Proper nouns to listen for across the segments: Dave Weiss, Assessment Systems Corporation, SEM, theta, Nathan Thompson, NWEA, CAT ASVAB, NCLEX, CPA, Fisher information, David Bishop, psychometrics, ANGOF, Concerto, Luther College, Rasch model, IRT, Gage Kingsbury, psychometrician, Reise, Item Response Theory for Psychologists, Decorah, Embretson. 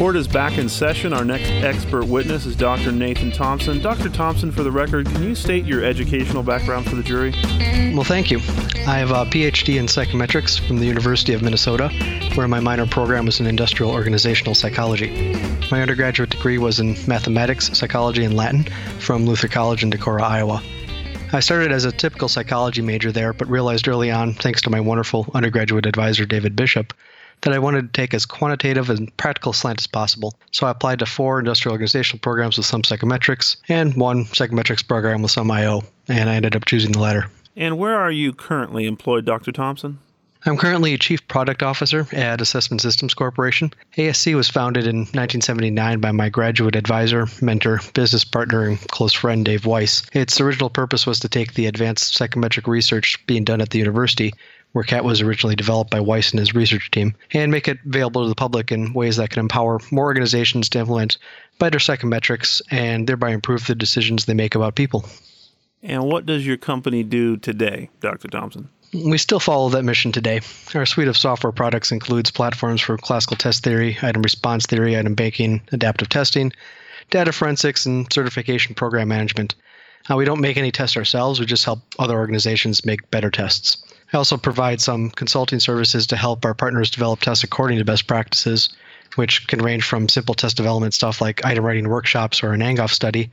Court is back in session. Our next expert witness is Dr. Nathan Thompson. Dr. Thompson, for the record, can you state your educational background for the jury? Well, thank you. I have a PhD in psychometrics from the University of Minnesota, where my minor program was in industrial organizational psychology. My undergraduate degree was in mathematics, psychology, and Latin from Luther College in Decorah, Iowa. I started as a typical psychology major there, but realized early on, thanks to my wonderful undergraduate advisor, David Bishop, that I wanted to take as quantitative and practical slant as possible. So I applied to 4 industrial organizational programs with some psychometrics and 1 psychometrics program with some IO, and I ended up choosing the latter. And where are you currently employed, Dr. Thompson? I'm currently a Chief Product Officer at Assessment Systems Corporation. ASC was founded in 1979 by my graduate advisor, mentor, business partner, and close friend, Dave Weiss. Its original purpose was to take the advanced psychometric research being done at the university, where CAT was originally developed by Weiss and his research team, and make it available to the public in ways that can empower more organizations to implement better psychometrics and thereby improve the decisions they make about people. And what does your company do today, Dr. Thompson? We still follow that mission today. Our suite of software products includes platforms for classical test theory, item response theory, item banking, adaptive testing, data forensics, and certification program management. We don't make any tests ourselves. We just help other organizations make better tests. I also provide some consulting services to help our partners develop tests according to best practices, which can range from simple test development stuff like item writing workshops or an ANGOF study,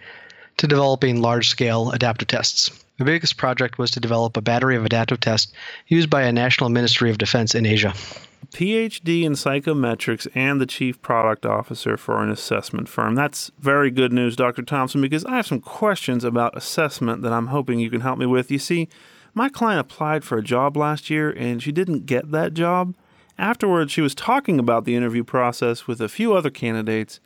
to developing large-scale adaptive tests. The biggest project was to develop a battery of adaptive tests used by a National Ministry of Defense in Asia. PhD in psychometrics and the Chief Product Officer for an assessment firm. That's very good news, Dr. Thompson, because I have some questions about assessment that I'm hoping you can help me with. You see, my client applied for a job last year, and she didn't get that job. Afterwards, she was talking about the interview process with a few other candidates.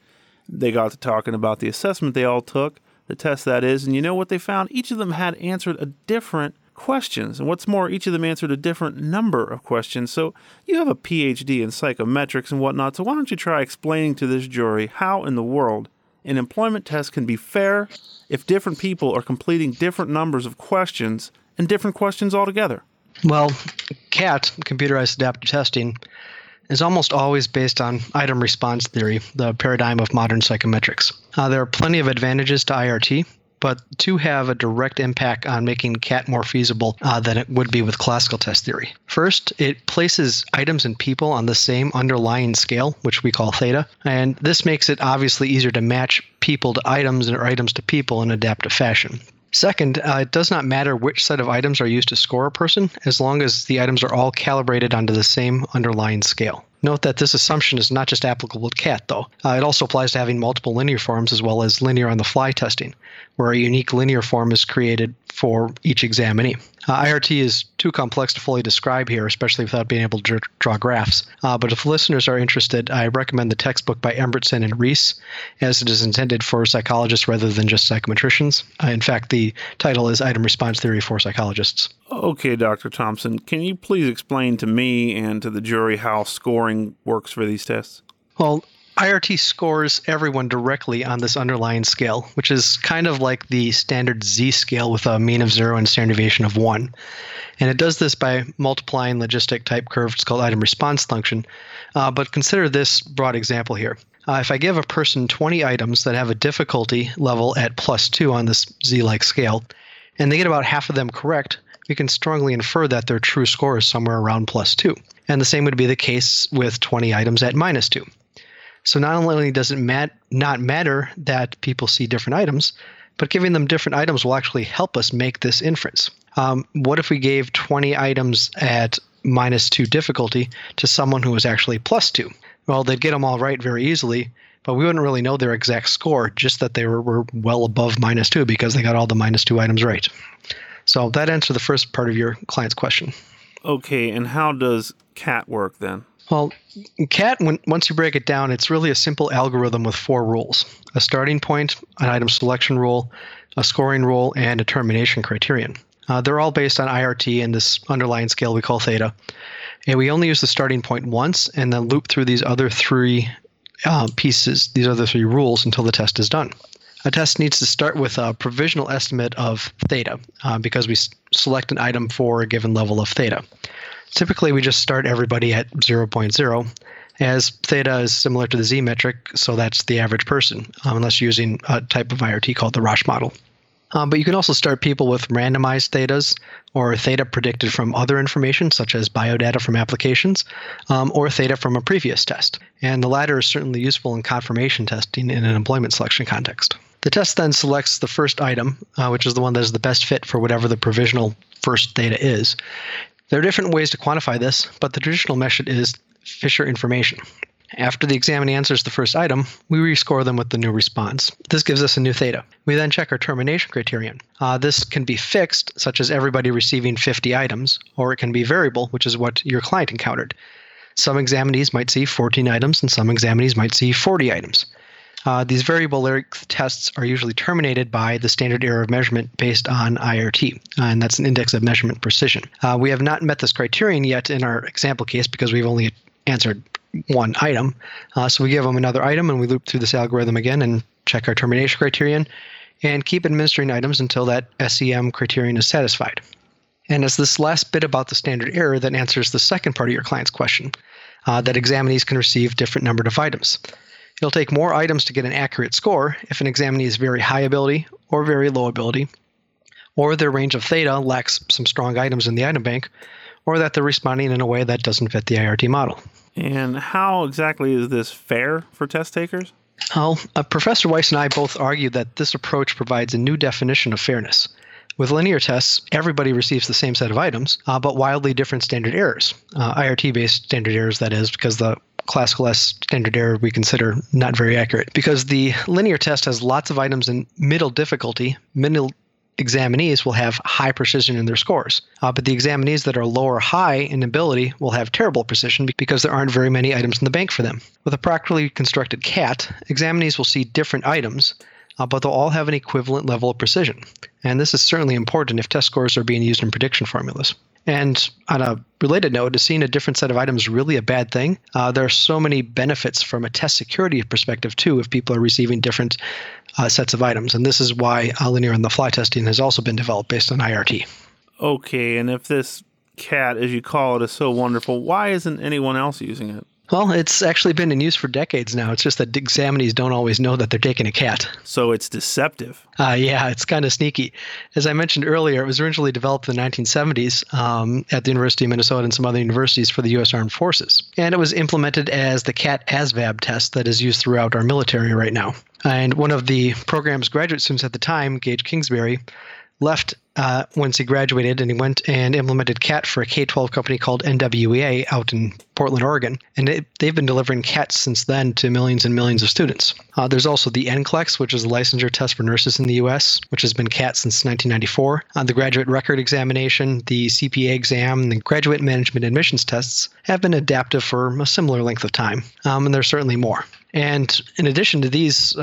They got to talking about the assessment they all took, the test that is, and you know what they found? Each of them had answered a different questions. And what's more, each of them answered a different number of questions. So you have a PhD in psychometrics and whatnot, so why don't you try explaining to this jury how in the world an employment test can be fair if different people are completing different numbers of questions and different questions altogether? Well, CAT, computerized adaptive testing, is almost always based on item response theory, the paradigm of modern psychometrics. There are plenty of advantages to IRT, but two have a direct impact on making CAT more feasible than it would be with classical test theory. First, it places items and people on the same underlying scale, which we call theta, and this makes it obviously easier to match people to items or items to people in adaptive fashion. Second, it does not matter which set of items are used to score a person, as long as the items are all calibrated onto the same underlying scale. Note that this assumption is not just applicable to CAT, though. It also applies to having multiple linear forms as well as linear on-the-fly testing, where a unique linear form is created for each examinee. IRT is too complex to fully describe here, especially without being able to draw graphs. But if listeners are interested, I recommend the textbook by Embretson and Reise, as it is intended for psychologists rather than just psychometricians. In fact, the title is Item Response Theory for Psychologists. Okay, Dr. Thompson, can you please explain to me and to the jury how scoring works for these tests? Well, IRT scores everyone directly on this underlying scale, which is kind of like the standard Z scale with a mean of 0 and standard deviation of 1. And it does this by multiplying logistic type curve. It's called item response function. But consider this broad example here. If I give a person 20 items that have a difficulty level at +2 on this Z-like scale, and they get about half of them correct, we can strongly infer that their true score is somewhere around +2. And the same would be the case with 20 items at -2. So not only does it not matter that people see different items, but giving them different items will actually help us make this inference. What if we gave 20 items at -2 difficulty to someone who was actually +2? Well, they'd get them all right very easily, but we wouldn't really know their exact score, just that they were well above -2 because they got all the -2 items right. So that answered the first part of your client's question. Okay, and how does CAT work then? Well, CAT, once you break it down, it's really a simple algorithm with 4 rules: a starting point, an item selection rule, a scoring rule, and a termination criterion. They're all based on IRT and this underlying scale we call theta. And we only use the starting point once and then loop through these other 3 pieces, these other 3 rules until the test is done. A test needs to start with a provisional estimate of theta because we select an item for a given level of theta. Typically, we just start everybody at 0.0 as theta is similar to the Z metric, so that's the average person, unless you're using a type of IRT called the Rasch model. But you can also start people with randomized thetas or theta predicted from other information, such as biodata from applications, or theta from a previous test. And the latter is certainly useful in confirmation testing in an employment selection context. The test then selects the first item, which is the one that is the best fit for whatever the provisional first theta is. There are different ways to quantify this, but the traditional method is Fisher information. After the examinee answers the first item, we rescore them with the new response. This gives us a new theta. We then check our termination criterion. This can be fixed, such as everybody receiving 50 items, or it can be variable, which is what your client encountered. Some examinees might see 14 items, and some examinees might see 40 items. These variable tests are usually terminated by the standard error of measurement based on IRT, and that's an index of measurement precision. We have not met this criterion yet in our example case because we've only answered one item. So we give them another item, and we loop through this algorithm again and check our termination criterion and keep administering items until that SEM criterion is satisfied. And it's this last bit about the standard error that answers the second part of your client's question, that examinees can receive different number of items. It'll take more items to get an accurate score if an examinee is very high ability or very low ability, or their range of theta lacks some strong items in the item bank, or that they're responding in a way that doesn't fit the IRT model. And how exactly is this fair for test takers? Well, Professor Weiss and I both argue that this approach provides a new definition of fairness. With linear tests, everybody receives the same set of items, but wildly different standard errors, IRT-based standard errors, that is, because the classical S standard error we consider not very accurate, because the linear test has lots of items in middle difficulty. Middle examinees will have high precision in their scores, but the examinees that are low or high in ability will have terrible precision because there aren't very many items in the bank for them. With a properly constructed CAT, examinees will see different items, but they'll all have an equivalent level of precision. And this is certainly important if test scores are being used in prediction formulas. And on a related note, is seeing a different set of items really a bad thing? There are so many benefits from a test security perspective, too, if people are receiving different sets of items. And this is why linear on-the-fly testing has also been developed based on IRT. Okay, and if this CAT, as you call it, is so wonderful, why isn't anyone else using it? Well, it's actually been in use for decades now. It's just that examinees don't always know that they're taking a CAT. So it's deceptive. Yeah, it's kind of sneaky. As I mentioned earlier, it was originally developed in the 1970s at the University of Minnesota and some other universities for the U.S. Armed Forces. And it was implemented as the CAT ASVAB test that is used throughout our military right now. And one of the program's graduate students at the time, Gage Kingsbury, left once he graduated, and he went and implemented CAT for a K-12 company called NWEA out in Portland, Oregon. And they've been delivering CATs since then to millions and millions of students. There's also the NCLEX, which is a licensure test for nurses in the U.S., which has been CAT since 1994. The graduate record examination, the CPA exam, and the graduate management admissions tests have been adaptive for a similar length of time. And there's certainly more. And in addition to these,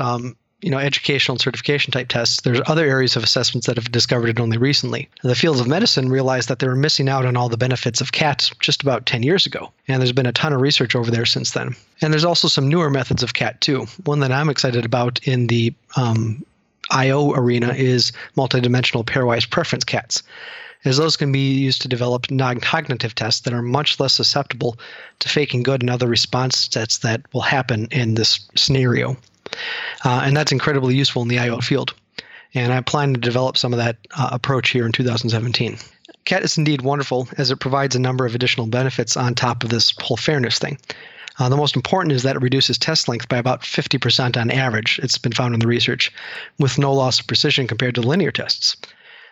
educational and certification type tests, there's other areas of assessments that have discovered it only recently. The fields of medicine realized that they were missing out on all the benefits of CAT just about 10 years ago, and there's been a ton of research over there since then. And there's also some newer methods of CAT too. One that I'm excited about in the IO arena is multidimensional pairwise preference CATs, as those can be used to develop non-cognitive tests that are much less susceptible to faking good and other response sets that will happen in this scenario. And that's incredibly useful in the IO field. And I plan to develop some of that approach here in 2017. CAT is indeed wonderful, as it provides a number of additional benefits on top of this whole fairness thing. The most important is that it reduces test length by about 50% on average, it's been found in the research, with no loss of precision compared to linear tests.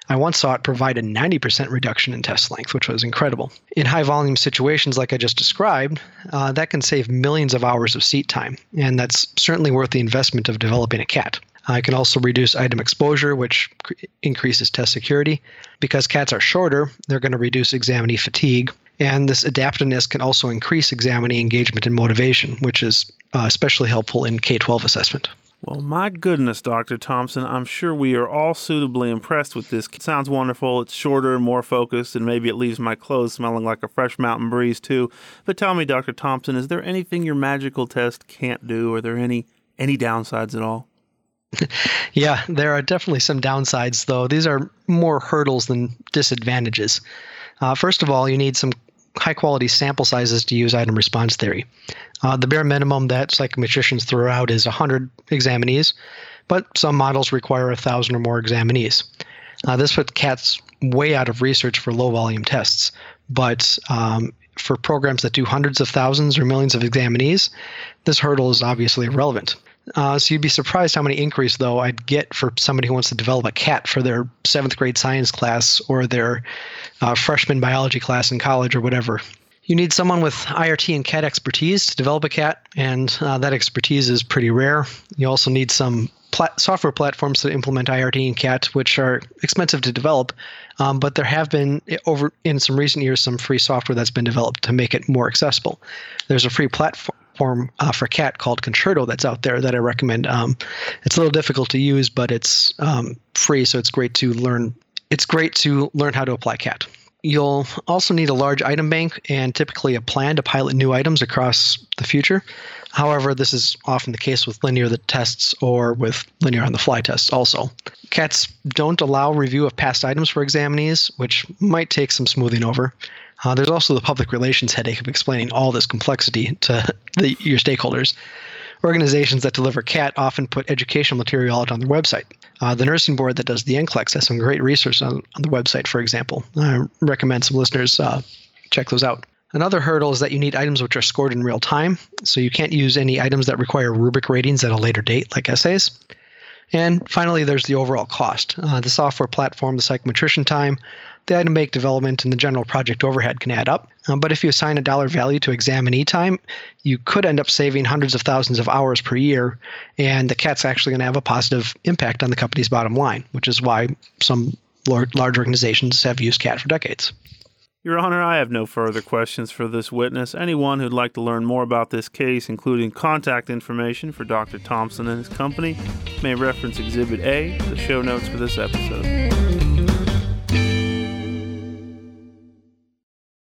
I once saw it provide a 90% reduction in test length, which was incredible. In high-volume situations like I just described, that can save millions of hours of seat time, and that's certainly worth the investment of developing a CAT. It can also reduce item exposure, which increases test security. Because CATs are shorter, they're going to reduce examinee fatigue, and this adaptiveness can also increase examinee engagement and motivation, which is especially helpful in K-12 assessment. Well, my goodness, Dr. Thompson, I'm sure we are all suitably impressed with this. It sounds wonderful. It's shorter, more focused, and maybe it leaves my clothes smelling like a fresh mountain breeze, too. But tell me, Dr. Thompson, is there anything your magical test can't do? Are there any downsides at all? Yeah, there are definitely some downsides, though. These are more hurdles than disadvantages. First of all, you need some high quality sample sizes to use item response theory. The bare minimum that psychometricians throw out is 100 examinees, but some models require 1,000 or more examinees. This puts CATs way out of research for low volume tests, but for programs that do hundreds of thousands or millions of examinees, this hurdle is obviously irrelevant. So you'd be surprised how many inquiries, though, I'd get for somebody who wants to develop a CAT for their 7th grade science class or their freshman biology class in college or whatever. You need someone with IRT and CAT expertise to develop a CAT, and that expertise is pretty rare. You also need some software platforms to implement IRT and CAT, which are expensive to develop, but there have been, over in some recent years, some free software that's been developed to make it more accessible. There's a free platform for CAT called Concerto that's out there that I recommend. It's a little difficult to use, but it's free, so it's great to learn. It's great to learn how to apply CAT. You'll also need a large item bank and typically a plan to pilot new items across the future. However, this is often the case with linear tests or with linear on-the-fly tests also. CATs don't allow review of past items for examinees, which might take some smoothing over. There's also the public relations headache of explaining all this complexity to your stakeholders. Organizations that deliver CAT often put educational material out on their website. The nursing board that does the NCLEX has some great research on the website, for example. I recommend some listeners check those out. Another hurdle is that you need items which are scored in real time, so you can't use any items that require rubric ratings at a later date, like essays. And finally, there's the overall cost. The software platform, the psychometrician time, the item bank development, and the general project overhead can add up. But if you assign a dollar value to examinee time, you could end up saving hundreds of thousands of hours per year, and the CAT's actually going to have a positive impact on the company's bottom line, which is why some large organizations have used CAT for decades. Your Honor, I have no further questions for this witness. Anyone who'd like to learn more about this case, including contact information for Dr. Thompson and his company, may reference Exhibit A, the show notes for this episode.